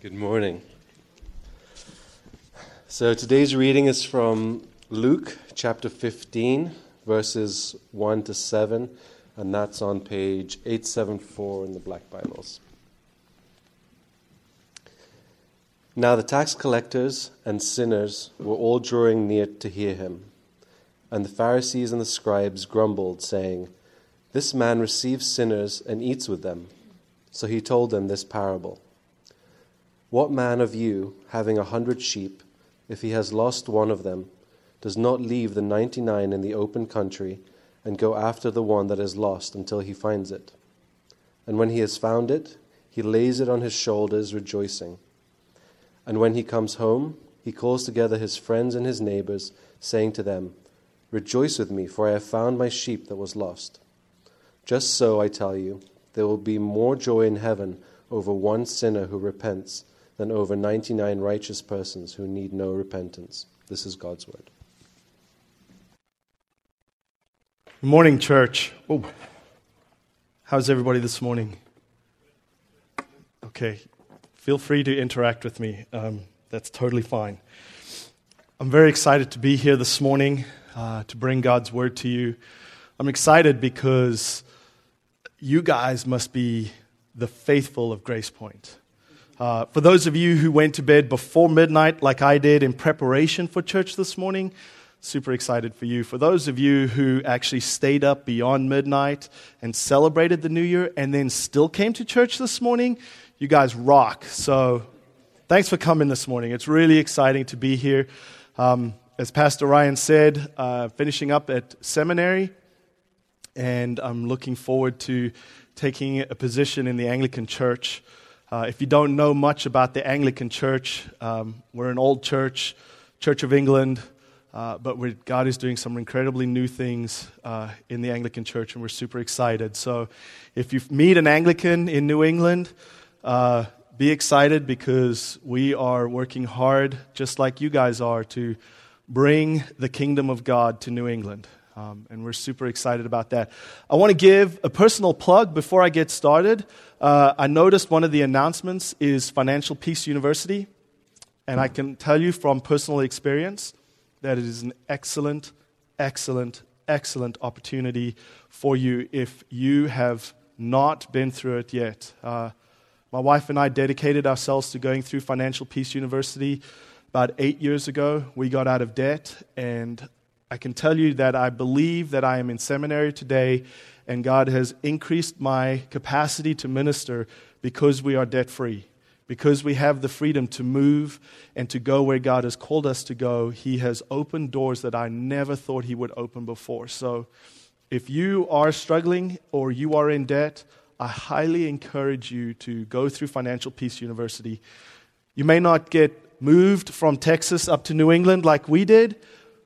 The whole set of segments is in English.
Good morning. So today's reading is from Luke chapter 15, verses 1 to 7, and that's on page 874 in the Black Bibles. Now the tax collectors and sinners were all drawing near to hear him, and the Pharisees and the scribes grumbled, saying, "This man receives sinners and eats with them." So he told them this parable. "What man of you, having 100 sheep, if he has lost one of them, does not leave the 99 in the open country and go after the one that is lost until he finds it? And when he has found it, he lays it on his shoulders, rejoicing. And when he comes home, he calls together his friends and his neighbors, saying to them, 'Rejoice with me, for I have found my sheep that was lost.' Just so, I tell you, there will be more joy in heaven over one sinner who repents than over 99 righteous persons who need no repentance." This is God's word. Good morning, church. Oh, how's everybody this morning? Okay. Feel free to interact with me. That's totally fine. I'm very excited to be here this morning to bring God's word to you. I'm excited because you guys must be the faithful of Grace Point. For those of you who went to bed before midnight like I did in preparation for church this morning, super excited for you. For those of you who actually stayed up beyond midnight and celebrated the new year and then still came to church this morning, you guys rock. So thanks for coming this morning. It's really exciting to be here. As Pastor Ryan said, finishing up at seminary, and I'm looking forward to taking a position in the Anglican Church. If you don't know much about the Anglican Church, we're an old church, Church of England, but God is doing some incredibly new things in the Anglican Church, and we're super excited. So if you meet an Anglican in New England, be excited, because we are working hard, just like you guys are, to bring the kingdom of God to New England, and we're super excited about that. I want to give a personal plug before I get started. I noticed one of the announcements is Financial Peace University, and I can tell you from personal experience that it is an excellent, excellent, excellent opportunity for you if you have not been through it yet. My wife and I dedicated ourselves to going through Financial Peace University about 8 years ago. We got out of debt, and I can tell you that I believe that I am in seminary today, and God has increased my capacity to minister because we are debt-free, because we have the freedom to move and to go where God has called us to go. He has opened doors that I never thought He would open before. So if you are struggling or you are in debt, I highly encourage you to go through Financial Peace University. You may not get moved from Texas up to New England like we did,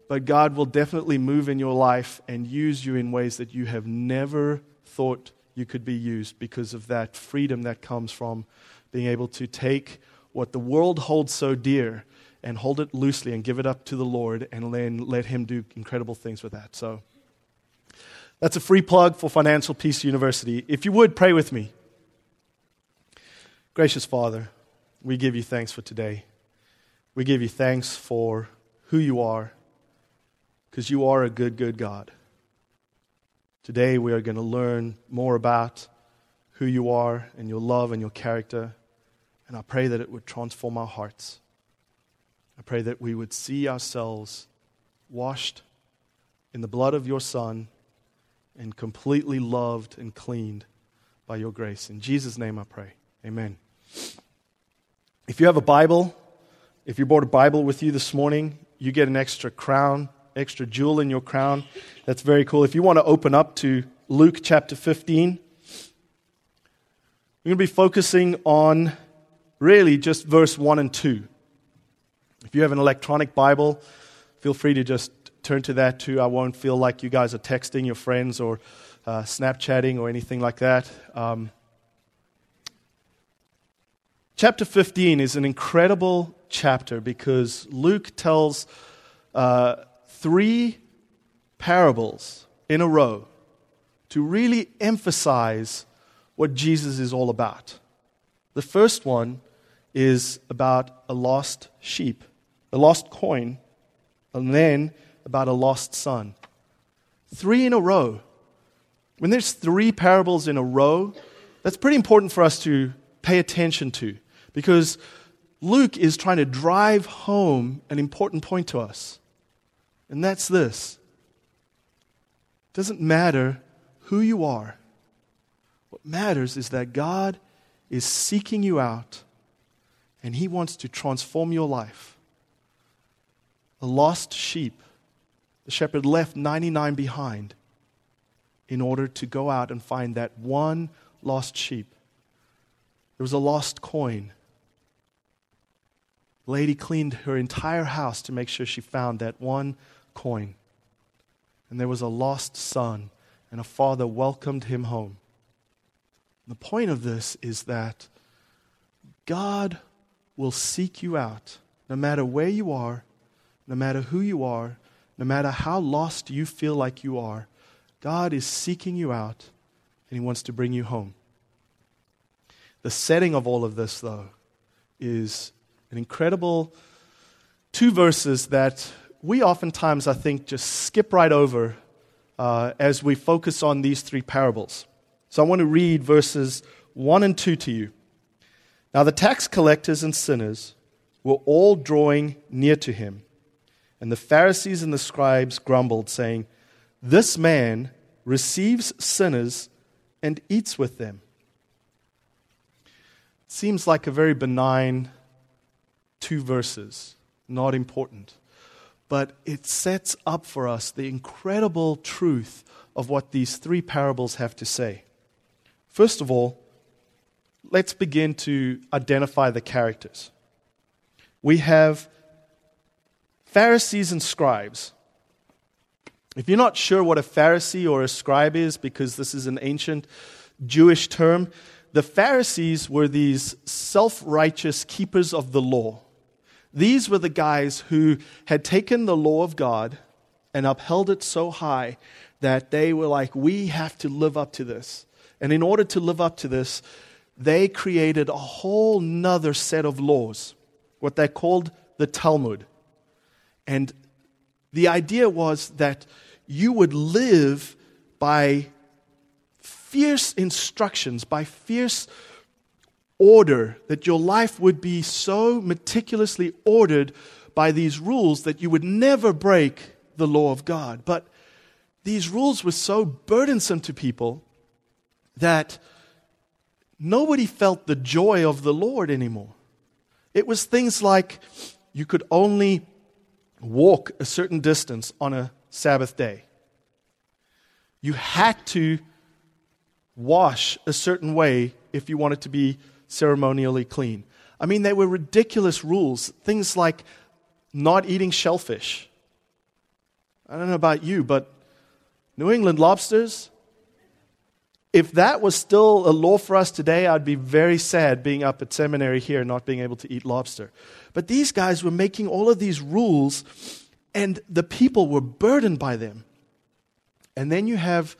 but God will definitely move in your life and use you in ways that you have never thought you could be used, because of that freedom that comes from being able to take what the world holds so dear and hold it loosely and give it up to the Lord, and then let Him do incredible things with that. So that's a free plug for Financial Peace University. If you would, pray with me. Gracious Father, we give you thanks for today. We give you thanks for who you are, because you are a good, good God. Today we are going to learn more about who you are and your love and your character, and I pray that it would transform our hearts. I pray that we would see ourselves washed in the blood of your Son, and completely loved and cleaned by your grace. In Jesus' name I pray. Amen. If you have a Bible, if you brought a Bible with you this morning, you get an extra crown, extra jewel in your crown. That's very cool. If you want to open up to Luke chapter 15, we're going to be focusing on really just verse 1 and 2. If you have an electronic Bible, feel free to just turn to that too. I won't feel like you guys are texting your friends or Snapchatting or anything like that. Chapter 15 is an incredible chapter because Luke tells three parables in a row to really emphasize what Jesus is all about. The first one is about a lost sheep, a lost coin, and then about a lost son. Three in a row. When there's three parables in a row, that's pretty important for us to pay attention to, because Luke is trying to drive home an important point to us, and that's this. It doesn't matter who you are. What matters is that God is seeking you out, and He wants to transform your life. A lost sheep, the shepherd left 99 behind in order to go out and find that one lost sheep. There was a lost coin. The lady cleaned her entire house to make sure she found that one coin. And there was a lost son, and a father welcomed him home. And the point of this is that God will seek you out, no matter where you are, no matter who you are, no matter how lost you feel like you are. God is seeking you out, and He wants to bring you home. The setting of all of this, though, is an incredible two verses that we oftentimes, I think, just skip right over as we focus on these three parables. So I want to read verses 1 and 2 to you. Now the tax collectors and sinners were all drawing near to Him, and the Pharisees and the scribes grumbled, saying, "This man receives sinners and eats with them." Seems like a very benign two verses, not important. But it sets up for us the incredible truth of what these three parables have to say. First of all, let's begin to identify the characters. We have Pharisees and scribes. If you're not sure what a Pharisee or a scribe is, because this is an ancient Jewish term, the Pharisees were these self-righteous keepers of the law. These were the guys who had taken the law of God and upheld it so high that they were like, we have to live up to this. And in order to live up to this, they created a whole nother set of laws, what they called the Talmud. And the idea was that you would live by fierce instructions, by fierce order, that your life would be so meticulously ordered by these rules that you would never break the law of God. But these rules were so burdensome to people that nobody felt the joy of the Lord anymore. It was things like you could only walk a certain distance on a Sabbath day. You had to wash a certain way if you wanted to be ceremonially clean. I mean, they were ridiculous rules. Things like not eating shellfish. I don't know about you, but New England lobsters, if that was still a law for us today, I'd be very sad being up at seminary here and not being able to eat lobster. But these guys were making all of these rules, and the people were burdened by them. And then you have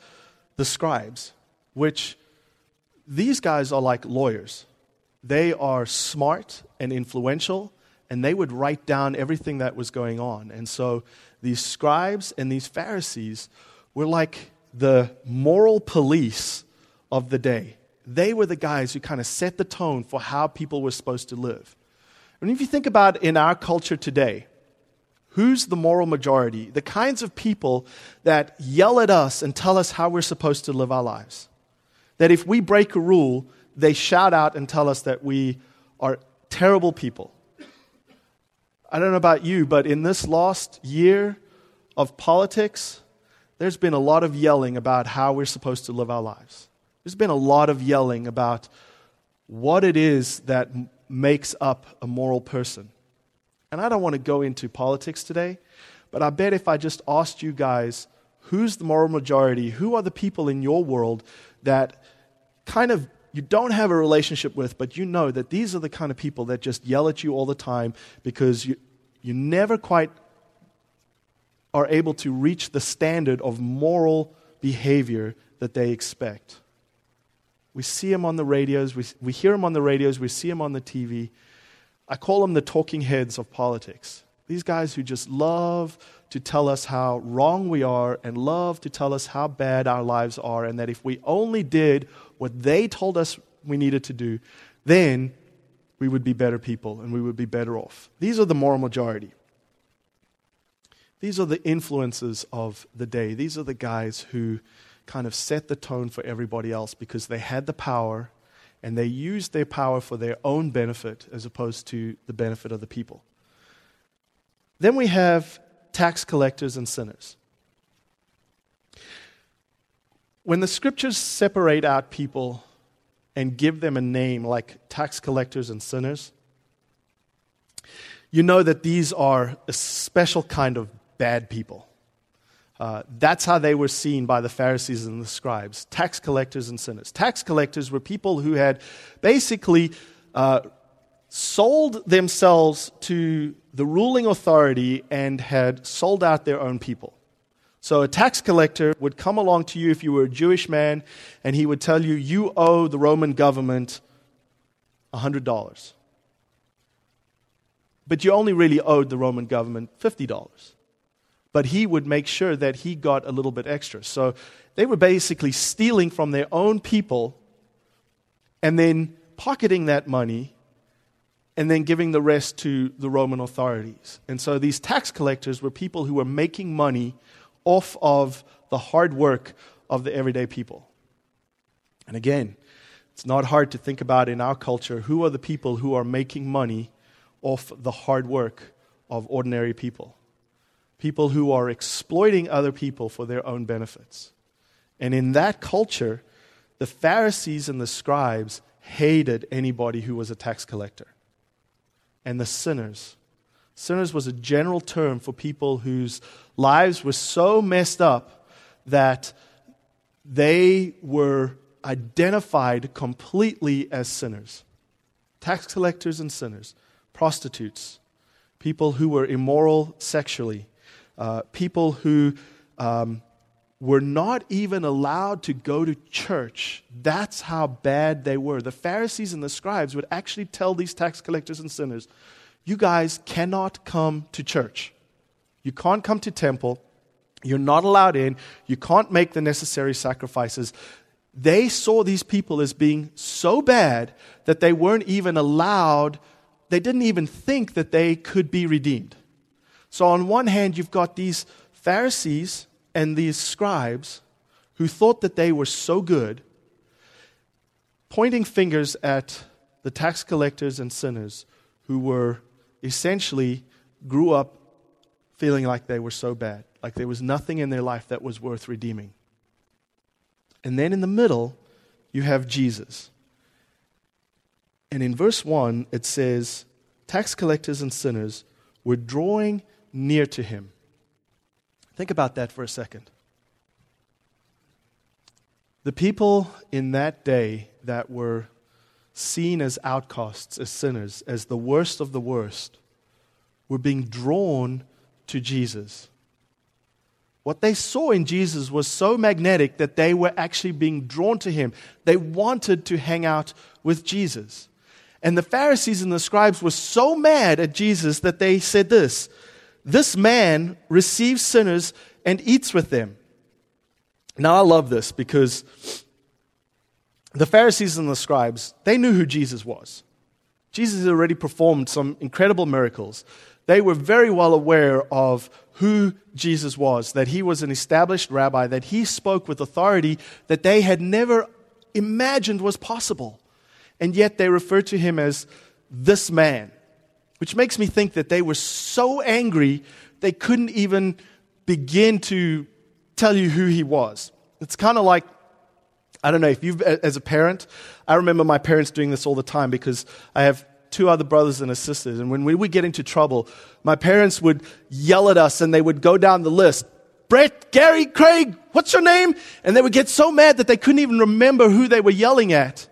the scribes, which these guys are like lawyers. They are smart and influential, and they would write down everything that was going on. And so these scribes and these Pharisees were like the moral police of the day. They were the guys who kind of set the tone for how people were supposed to live. And if you think about in our culture today, who's the moral majority? The kinds of people that yell at us and tell us how we're supposed to live our lives. That if we break a rule, they shout out and tell us that we are terrible people. I don't know about you, but in this last year of politics, there's been a lot of yelling about how we're supposed to live our lives. There's been a lot of yelling about what it is that makes up a moral person. And I don't want to go into politics today, but I bet if I just asked you guys, who's the moral majority? Who are the people in your world that kind of you don't have a relationship with, but you know that these are the kind of people that just yell at you all the time because you never quite are able to reach the standard of moral behavior that they expect. We see them on the radios, we hear them on the radios, we see them on the TV, I call them the talking heads of politics. These guys who just love to tell us how wrong we are and love to tell us how bad our lives are, and that if we only did what they told us we needed to do, then we would be better people and we would be better off. These are the moral majority. These are the influences of the day. These are the guys who kind of set the tone for everybody else because they had the power and they used their power for their own benefit as opposed to the benefit of the people. Then we have tax collectors and sinners. When the scriptures separate out people and give them a name like tax collectors and sinners, you know that these are a special kind of bad people. That's how they were seen by the Pharisees and the scribes, tax collectors and sinners. Tax collectors were people who had basically sold themselves to the ruling authority and had sold out their own people. So a tax collector would come along to you if you were a Jewish man, and he would tell you, you owe the Roman government $100. But you only really owed the Roman government $50. But he would make sure that he got a little bit extra. So they were basically stealing from their own people and then pocketing that money and then giving the rest to the Roman authorities. And so these tax collectors were people who were making money off of the hard work of the everyday people. And again, it's not hard to think about in our culture, who are the people who are making money off the hard work of ordinary people? People who are exploiting other people for their own benefits. And in that culture, the Pharisees and the scribes hated anybody who was a tax collector. And the sinners. Sinners was a general term for people whose lives were so messed up that they were identified completely as sinners. Tax collectors and sinners, prostitutes, people who were immoral sexually, people who were not even allowed to go to church. That's how bad they were. The Pharisees and the scribes would actually tell these tax collectors and sinners, you guys cannot come to church. You can't come to temple. You're not allowed in. You can't make the necessary sacrifices. They saw these people as being so bad that they weren't even allowed. They didn't even think that they could be redeemed. So on one hand, you've got these Pharisees and these scribes who thought that they were so good, pointing fingers at the tax collectors and sinners who were essentially grew up feeling like they were so bad, like there was nothing in their life that was worth redeeming. And then in the middle, you have Jesus. And in verse 1, it says, tax collectors and sinners were drawing near to him. Think about that for a second. The people in that day that were seen as outcasts, as sinners, as the worst of the worst, were being drawn to Jesus. What they saw in Jesus was so magnetic that they were actually being drawn to him. They wanted to hang out with Jesus. And the Pharisees and the scribes were so mad at Jesus that they said this, "This man receives sinners and eats with them." Now I love this because the Pharisees and the scribes, they knew who Jesus was. Jesus had already performed some incredible miracles. They were very well aware of who Jesus was, that he was an established rabbi, that he spoke with authority that they had never imagined was possible. And yet they referred to him as this man, which makes me think that they were so angry they couldn't even begin to tell you who he was. It's kind of like, I don't know, if you've, as a parent, I remember my parents doing this all the time because I have two other brothers and a sister, and when we would get into trouble, my parents would yell at us and they would go down the list, Brett, Gary, Craig, what's your name? And they would get so mad that they couldn't even remember who they were yelling at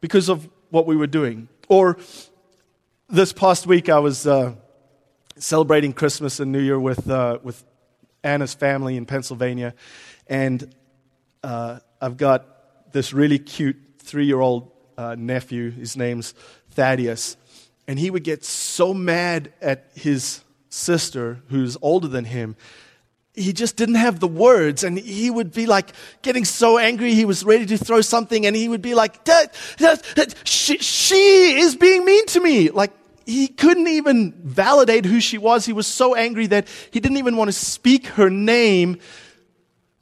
because of what we were doing. Or this past week, I was celebrating Christmas and New Year with Anna's family in Pennsylvania, and I've got this really cute 3-year-old nephew. His name's Thaddeus. And he would get so mad at his sister, who's older than him. He just didn't have the words, and he would be like getting so angry he was ready to throw something, and he would be like, she is being mean to me. Like, he couldn't even validate who she was. He was so angry that he didn't even want to speak her name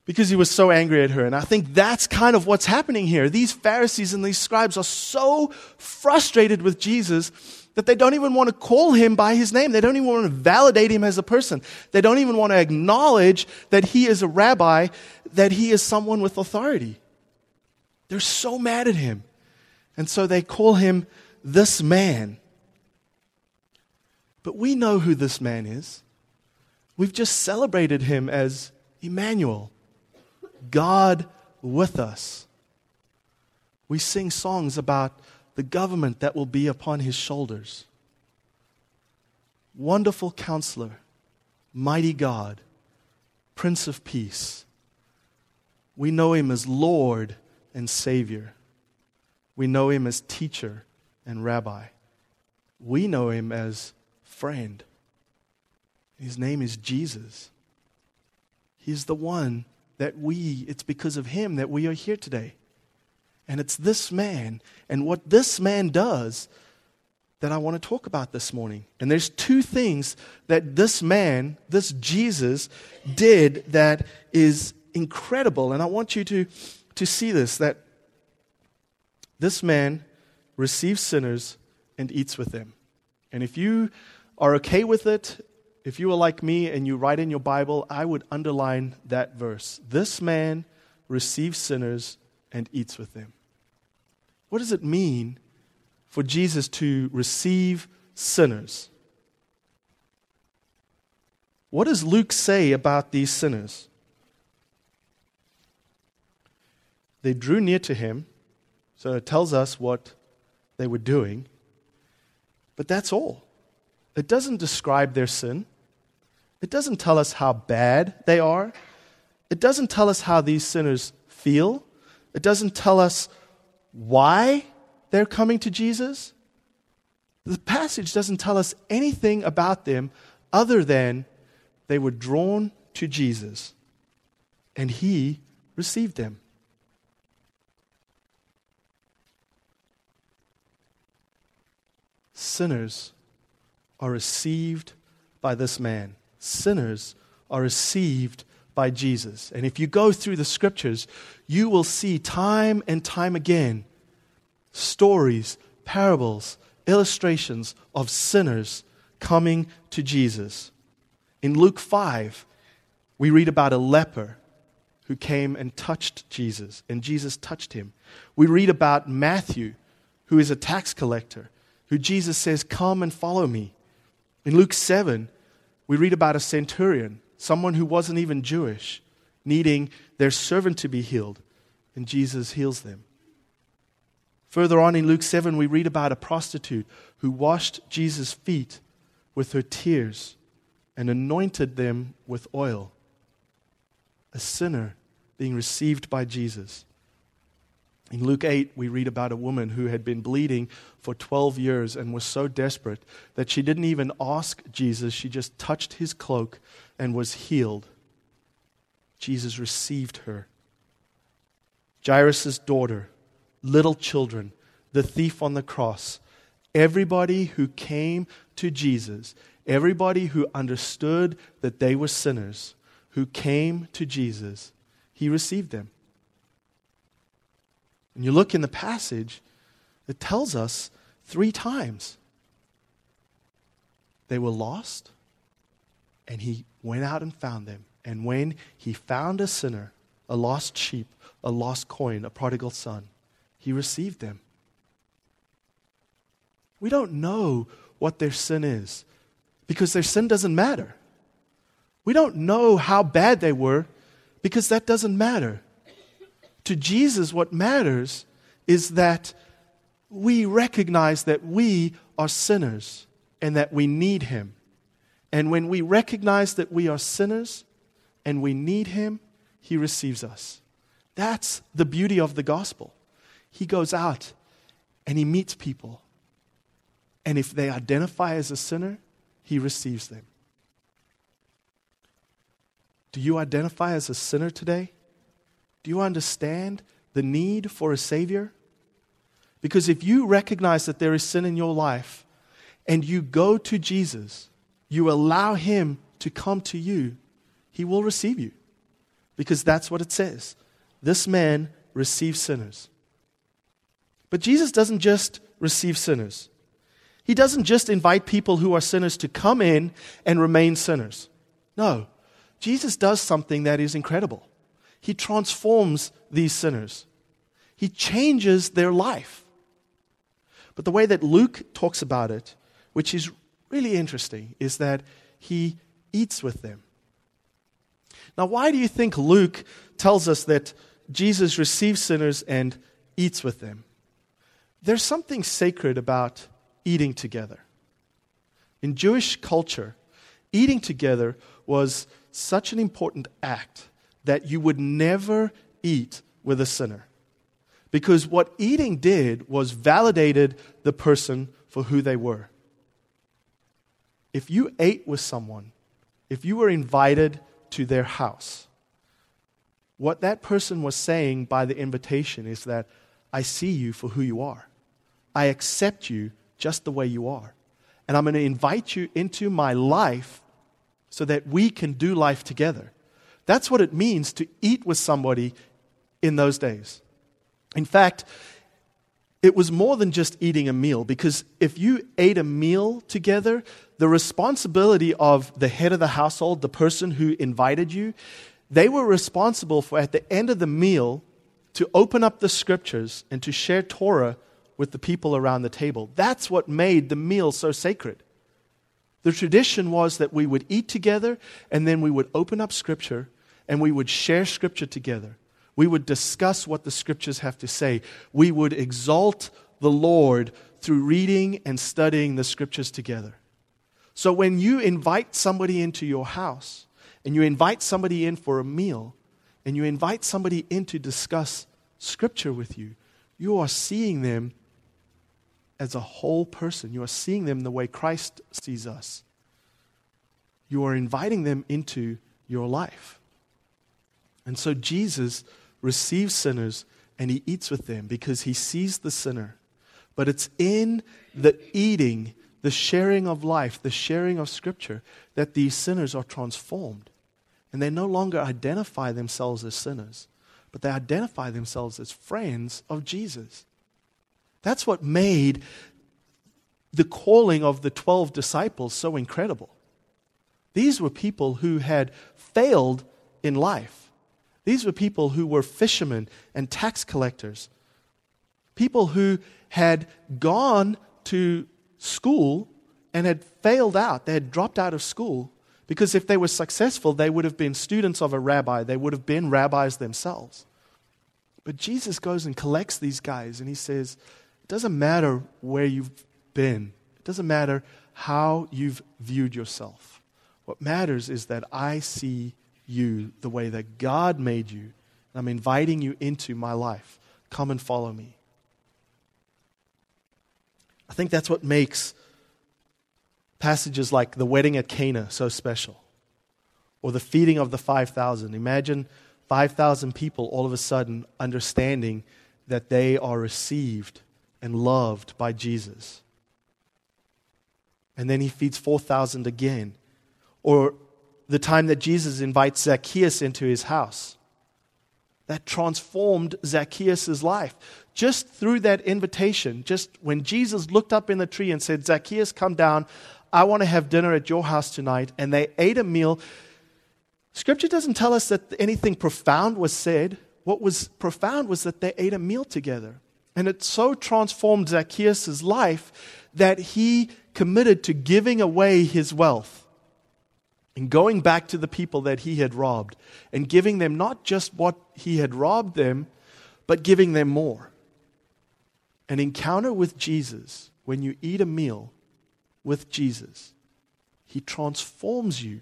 because he was so angry at her. And I think that's kind of what's happening here. These Pharisees and these scribes are so frustrated with Jesus that they don't even want to call him by his name. They don't even want to validate him as a person. They don't even want to acknowledge that he is a rabbi, that he is someone with authority. They're so mad at him. And so they call him this man. But we know who this man is. We've just celebrated him as Emmanuel, God with us. We sing songs about the government that will be upon his shoulders. Wonderful Counselor, Mighty God, Prince of Peace. We know him as Lord and Savior. We know him as Teacher and Rabbi. We know him as Friend. His name is Jesus. He's the one that it's because of him that we are here today. And it's this man and what this man does that I want to talk about this morning. And there's two things that this man, this Jesus, did that is incredible. And I want you to see this, that this man receives sinners and eats with them. And if you are okay with it, if you are like me and you write in your Bible, I would underline that verse. This man receives sinners and eats with them. What does it mean for Jesus to receive sinners? What does Luke say about these sinners? They drew near to him, so it tells us what they were doing, but that's all. It doesn't describe their sin. It doesn't tell us how bad they are. It doesn't tell us how these sinners feel. It doesn't tell us why they're coming to Jesus. The passage doesn't tell us anything about them other than they were drawn to Jesus and he received them. Sinners are received by this man. Sinners are received by Jesus. And if you go through the scriptures, you will see time and time again stories, parables, illustrations of sinners coming to Jesus. In Luke 5, we read about a leper who came and touched Jesus, and Jesus touched him. We read about Matthew, who is a tax collector, who Jesus says, "Come and follow me." In Luke 7, we read about a centurion, someone who wasn't even Jewish, needing their servant to be healed, and Jesus heals them. Further on in Luke 7, we read about a prostitute who washed Jesus' feet with her tears and anointed them with oil. A sinner being received by Jesus. In Luke 8, we read about a woman who had been bleeding for 12 years and was so desperate that she didn't even ask Jesus. She just touched his cloak and was healed. Jesus received her. Jairus' daughter, little children, the thief on the cross, everybody who came to Jesus, everybody who understood that they were sinners, who came to Jesus, he received them. And you look in the passage, it tells us 3 times. They were lost, and he went out and found them. And when he found a sinner, a lost sheep, a lost coin, a prodigal son, he received them. We don't know what their sin is, because their sin doesn't matter. We don't know how bad they were, because that doesn't matter. To Jesus, what matters is that we recognize that we are sinners and that we need him. And when we recognize that we are sinners and we need him, he receives us. That's the beauty of the gospel. He goes out and he meets people And if they identify as a sinner, he receives them. Do you identify as a sinner today? Do you understand the need for a Savior? Because if you recognize that there is sin in your life and you go to Jesus, you allow Him to come to you, He will receive you. Because that's what it says. This man receives sinners. But Jesus doesn't just receive sinners. He doesn't just invite people who are sinners to come in and remain sinners. No. Jesus does something that is incredible. He transforms these sinners. He changes their life. But the way that Luke talks about it, which is really interesting, is that he eats with them. Now, why do you think Luke tells us that Jesus receives sinners and eats with them? There's something sacred about eating together. In Jewish culture, eating together was such an important act that you would never eat with a sinner. Because what eating did was validated the person for who they were. If you ate with someone, if you were invited to their house, what that person was saying by the invitation is that, I see you for who you are. I accept you just the way you are. And I'm going to invite you into my life so that we can do life together. That's what it means to eat with somebody in those days. In fact, it was more than just eating a meal, because if you ate a meal together, the responsibility of the head of the household, the person who invited you, they were responsible for, at the end of the meal, to open up the scriptures and to share Torah with the people around the table. That's what made the meal so sacred. The tradition was that we would eat together, and then we would open up Scripture, and we would share Scripture together. We would discuss what the Scriptures have to say. We would exalt the Lord through reading and studying the Scriptures together. So when you invite somebody into your house, and you invite somebody in for a meal, and you invite somebody in to discuss Scripture with you, you are seeing them as a whole person. You are seeing them the way Christ sees us. You are inviting them into your life. And so Jesus receives sinners and he eats with them because he sees the sinner. But it's in the eating, the sharing of life, the sharing of Scripture, that these sinners are transformed. And they no longer identify themselves as sinners, but they identify themselves as friends of Jesus. That's what made the calling of the 12 disciples so incredible. These were people who had failed in life. These were people who were fishermen and tax collectors. People who had gone to school and had failed out. They had dropped out of school because if they were successful, they would have been students of a rabbi. They would have been rabbis themselves. But Jesus goes and collects these guys and he says, it doesn't matter where you've been. It doesn't matter how you've viewed yourself. What matters is that I see you the way that God made you, and I'm inviting you into my life. Come and follow me. I think that's what makes passages like the wedding at Cana so special, or the feeding of the 5,000. Imagine 5,000 people all of a sudden understanding that they are received and loved by Jesus. And then he feeds 4,000 again. Or the time that Jesus invites Zacchaeus into his house. That transformed Zacchaeus' life. Just through that invitation, just when Jesus looked up in the tree and said, Zacchaeus, come down. I want to have dinner at your house tonight. And they ate a meal. Scripture doesn't tell us that anything profound was said. What was profound was that they ate a meal together. And it so transformed Zacchaeus' life that he committed to giving away his wealth and going back to the people that he had robbed and giving them not just what he had robbed them, but giving them more. An encounter with Jesus, when you eat a meal with Jesus, he transforms you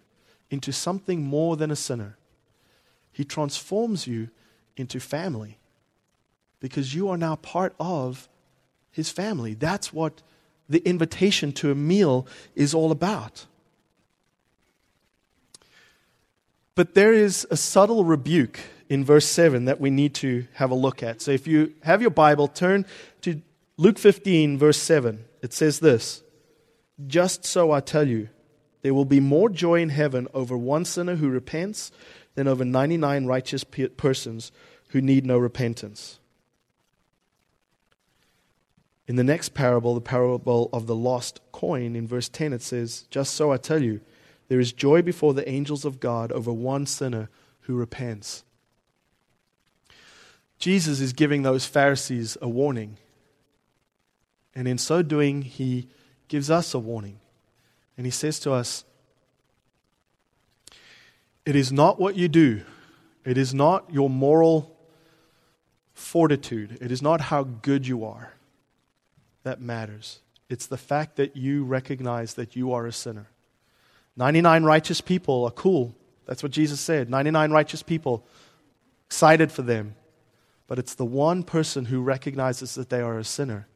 into something more than a sinner. He transforms you into family, because you are now part of his family. That's what the invitation to a meal is all about. But there is a subtle rebuke in verse 7 that we need to have a look at. So if you have your Bible, turn to Luke 15, verse 7. It says this, "Just so I tell you, there will be more joy in heaven over one sinner who repents than over 99 righteous persons who need no repentance." In the next parable, the parable of the lost coin, in verse 10, it says, "Just so I tell you, there is joy before the angels of God over one sinner who repents." Jesus is giving those Pharisees a warning. And in so doing, he gives us a warning. And he says to us, it is not what you do. It is not your moral fortitude. It is not how good you are that matters. It's the fact that you recognize that you are a sinner. 99 righteous people are cool. That's what Jesus said. 99 righteous people, excited for them. But it's the one person who recognizes that they are a sinner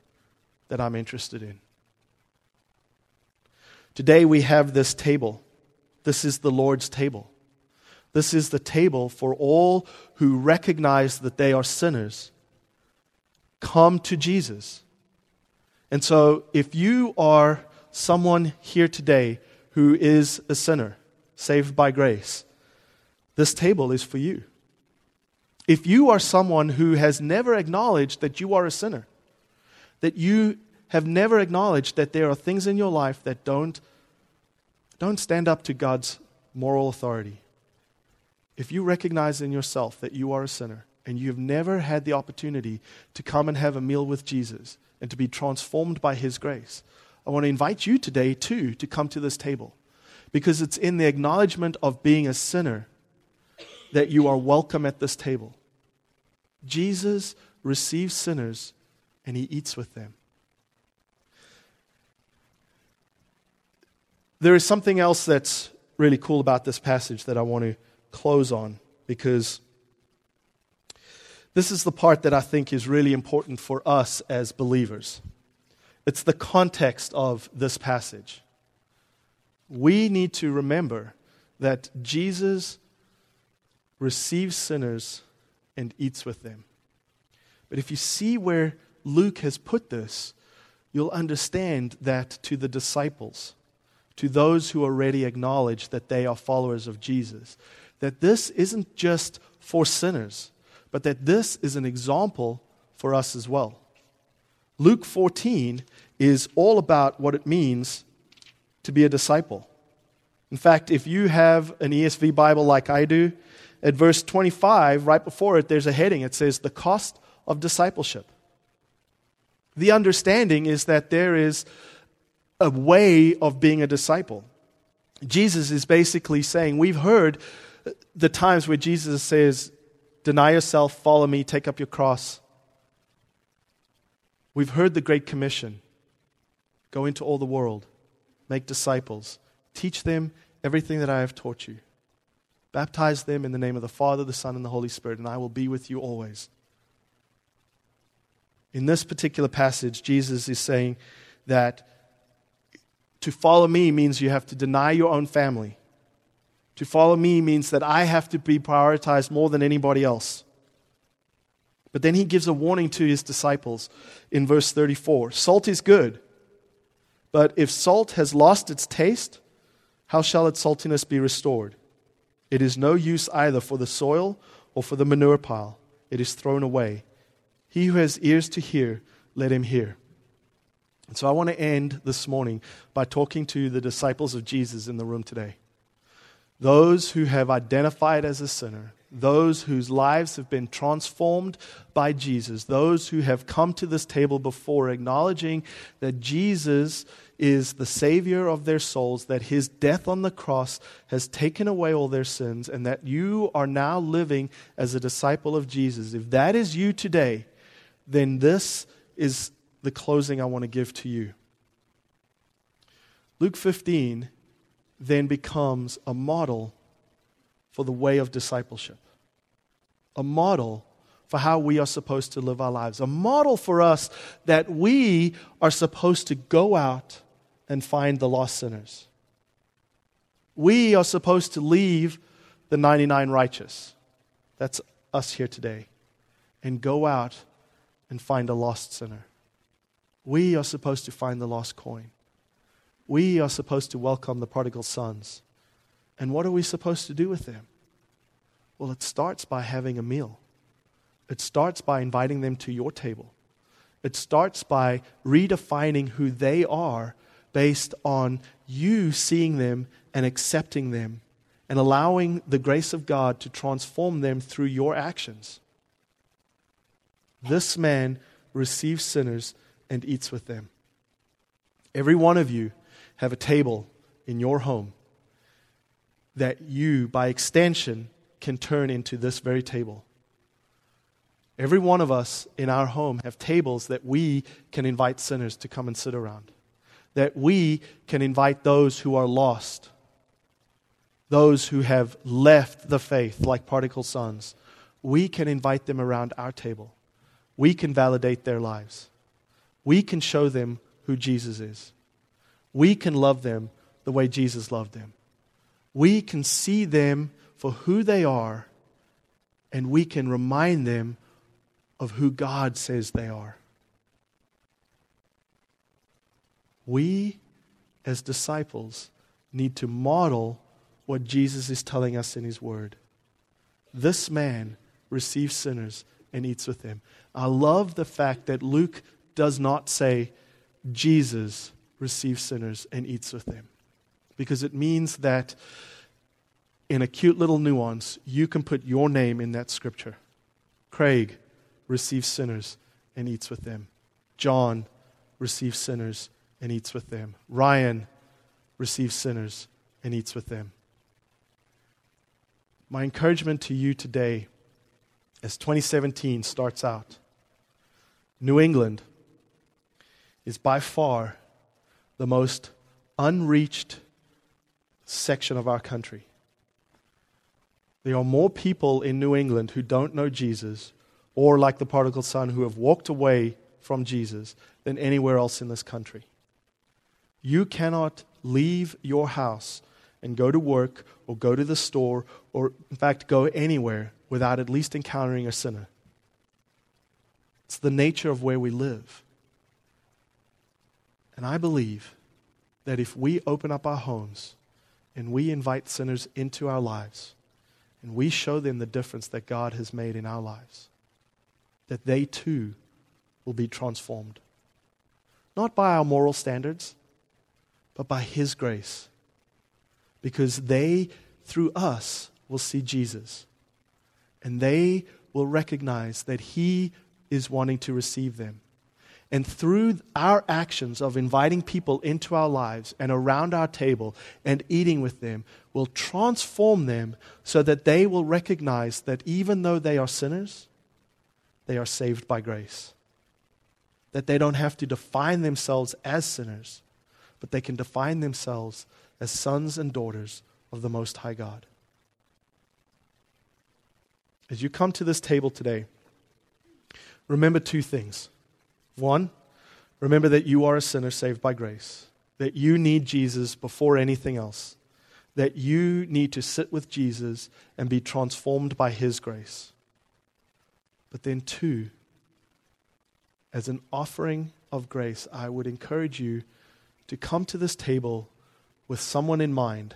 that I'm interested in. Today we have this table. This is the Lord's table. This is the table for all who recognize that they are sinners. Come to Jesus. And so if you are someone here today who is a sinner, saved by grace, this table is for you. If you are someone who has never acknowledged that you are a sinner, that you have never acknowledged that there are things in your life that don't stand up to God's moral authority, if you recognize in yourself that you are a sinner and you have never had the opportunity to come and have a meal with Jesus and to be transformed by His grace, I want to invite you today too to come to this table, because it's in the acknowledgement of being a sinner that you are welcome at this table. Jesus receives sinners and He eats with them. There is something else that's really cool about this passage that I want to close on, because this is the part that I think is really important for us as believers. It's the context of this passage. We need to remember that Jesus receives sinners and eats with them. But if you see where Luke has put this, you'll understand that to the disciples, to those who already acknowledge that they are followers of Jesus, that this isn't just for sinners, but that this is an example for us as well. Luke 14 is all about what it means to be a disciple. In fact, if you have an ESV Bible like I do, at verse 25, right before it, there's a heading. It says, "The cost of discipleship." The understanding is that there is a way of being a disciple. Jesus is basically saying, we've heard the times where Jesus says, "Deny yourself, follow me, take up your cross." We've heard the Great Commission. Go into all the world, make disciples, teach them everything that I have taught you. Baptize them in the name of the Father, the Son, and the Holy Spirit, and I will be with you always. In this particular passage, Jesus is saying that to follow me means you have to deny your own family. To follow me means that I have to be prioritized more than anybody else. But then he gives a warning to his disciples in verse 34. "Salt is good, but if salt has lost its taste, how shall its saltiness be restored? It is no use either for the soil or for the manure pile. It is thrown away. He who has ears to hear, let him hear." And so I want to end this morning by talking to the disciples of Jesus in the room today. Those who have identified as a sinner, those whose lives have been transformed by Jesus, those who have come to this table before acknowledging that Jesus is the Savior of their souls, that His death on the cross has taken away all their sins, and that you are now living as a disciple of Jesus. If that is you today, then this is the closing I want to give to you. Luke 15 then becomes a model for the way of discipleship, a model for how we are supposed to live our lives. A model for us that we are supposed to go out and find the lost sinners. We are supposed to leave the 99 righteous. That's us here today. And go out and find a lost sinner. We are supposed to find the lost coin. We are supposed to welcome the prodigal sons. And what are we supposed to do with them? Well, it starts by having a meal. It starts by inviting them to your table. It starts by redefining who they are based on you seeing them and accepting them and allowing the grace of God to transform them through your actions. This man receives sinners and eats with them. Every one of you have a table in your home that you, by extension, can turn into this very table. Every one of us in our home have tables that we can invite sinners to come and sit around, that we can invite those who are lost, those who have left the faith like prodigal sons. We can invite them around our table. We can validate their lives. We can show them who Jesus is. We can love them the way Jesus loved them. We can see them for who they are, and we can remind them of who God says they are. We, as disciples, need to model what Jesus is telling us in His Word. This man receives sinners and eats with them. I love the fact that Luke does not say, Jesus receives sinners and eats with them. Because it means that in a cute little nuance, you can put your name in that scripture. Craig receives sinners and eats with them. John receives sinners and eats with them. Ryan receives sinners and eats with them. My encouragement to you today, as 2017 starts out, New England is by far the most unreached section of our country. There are more people in New England who don't know Jesus, or like the prodigal son, who have walked away from Jesus, than anywhere else in this country. You cannot leave your house and go to work or go to the store or, in fact, go anywhere without at least encountering a sinner. It's the nature of where we live. And I believe that if we open up our homes and we invite sinners into our lives and we show them the difference that God has made in our lives, that they too will be transformed. Not by our moral standards, but by His grace. Because they, through us, will see Jesus. And they will recognize that He is wanting to receive them. And through our actions of inviting people into our lives and around our table and eating with them, will transform them so that they will recognize that even though they are sinners, they are saved by grace. That they don't have to define themselves as sinners, but they can define themselves as sons and daughters of the Most High God. As you come to this table today, remember two things. One, remember that you are a sinner saved by grace, that you need Jesus before anything else, that you need to sit with Jesus and be transformed by His grace. But then two, as an offering of grace, I would encourage you to come to this table with someone in mind,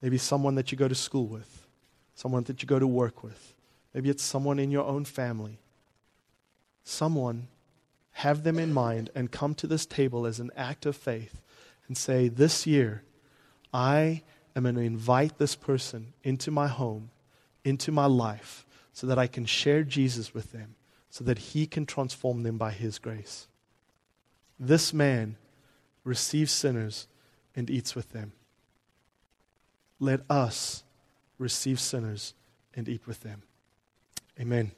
maybe someone that you go to school with, someone that you go to work with, maybe it's someone in your own family. Someone, have them in mind and come to this table as an act of faith and say, this year, I am going to invite this person into my home, into my life, so that I can share Jesus with them, so that He can transform them by His grace. This man receives sinners and eats with them. Let us receive sinners and eat with them. Amen.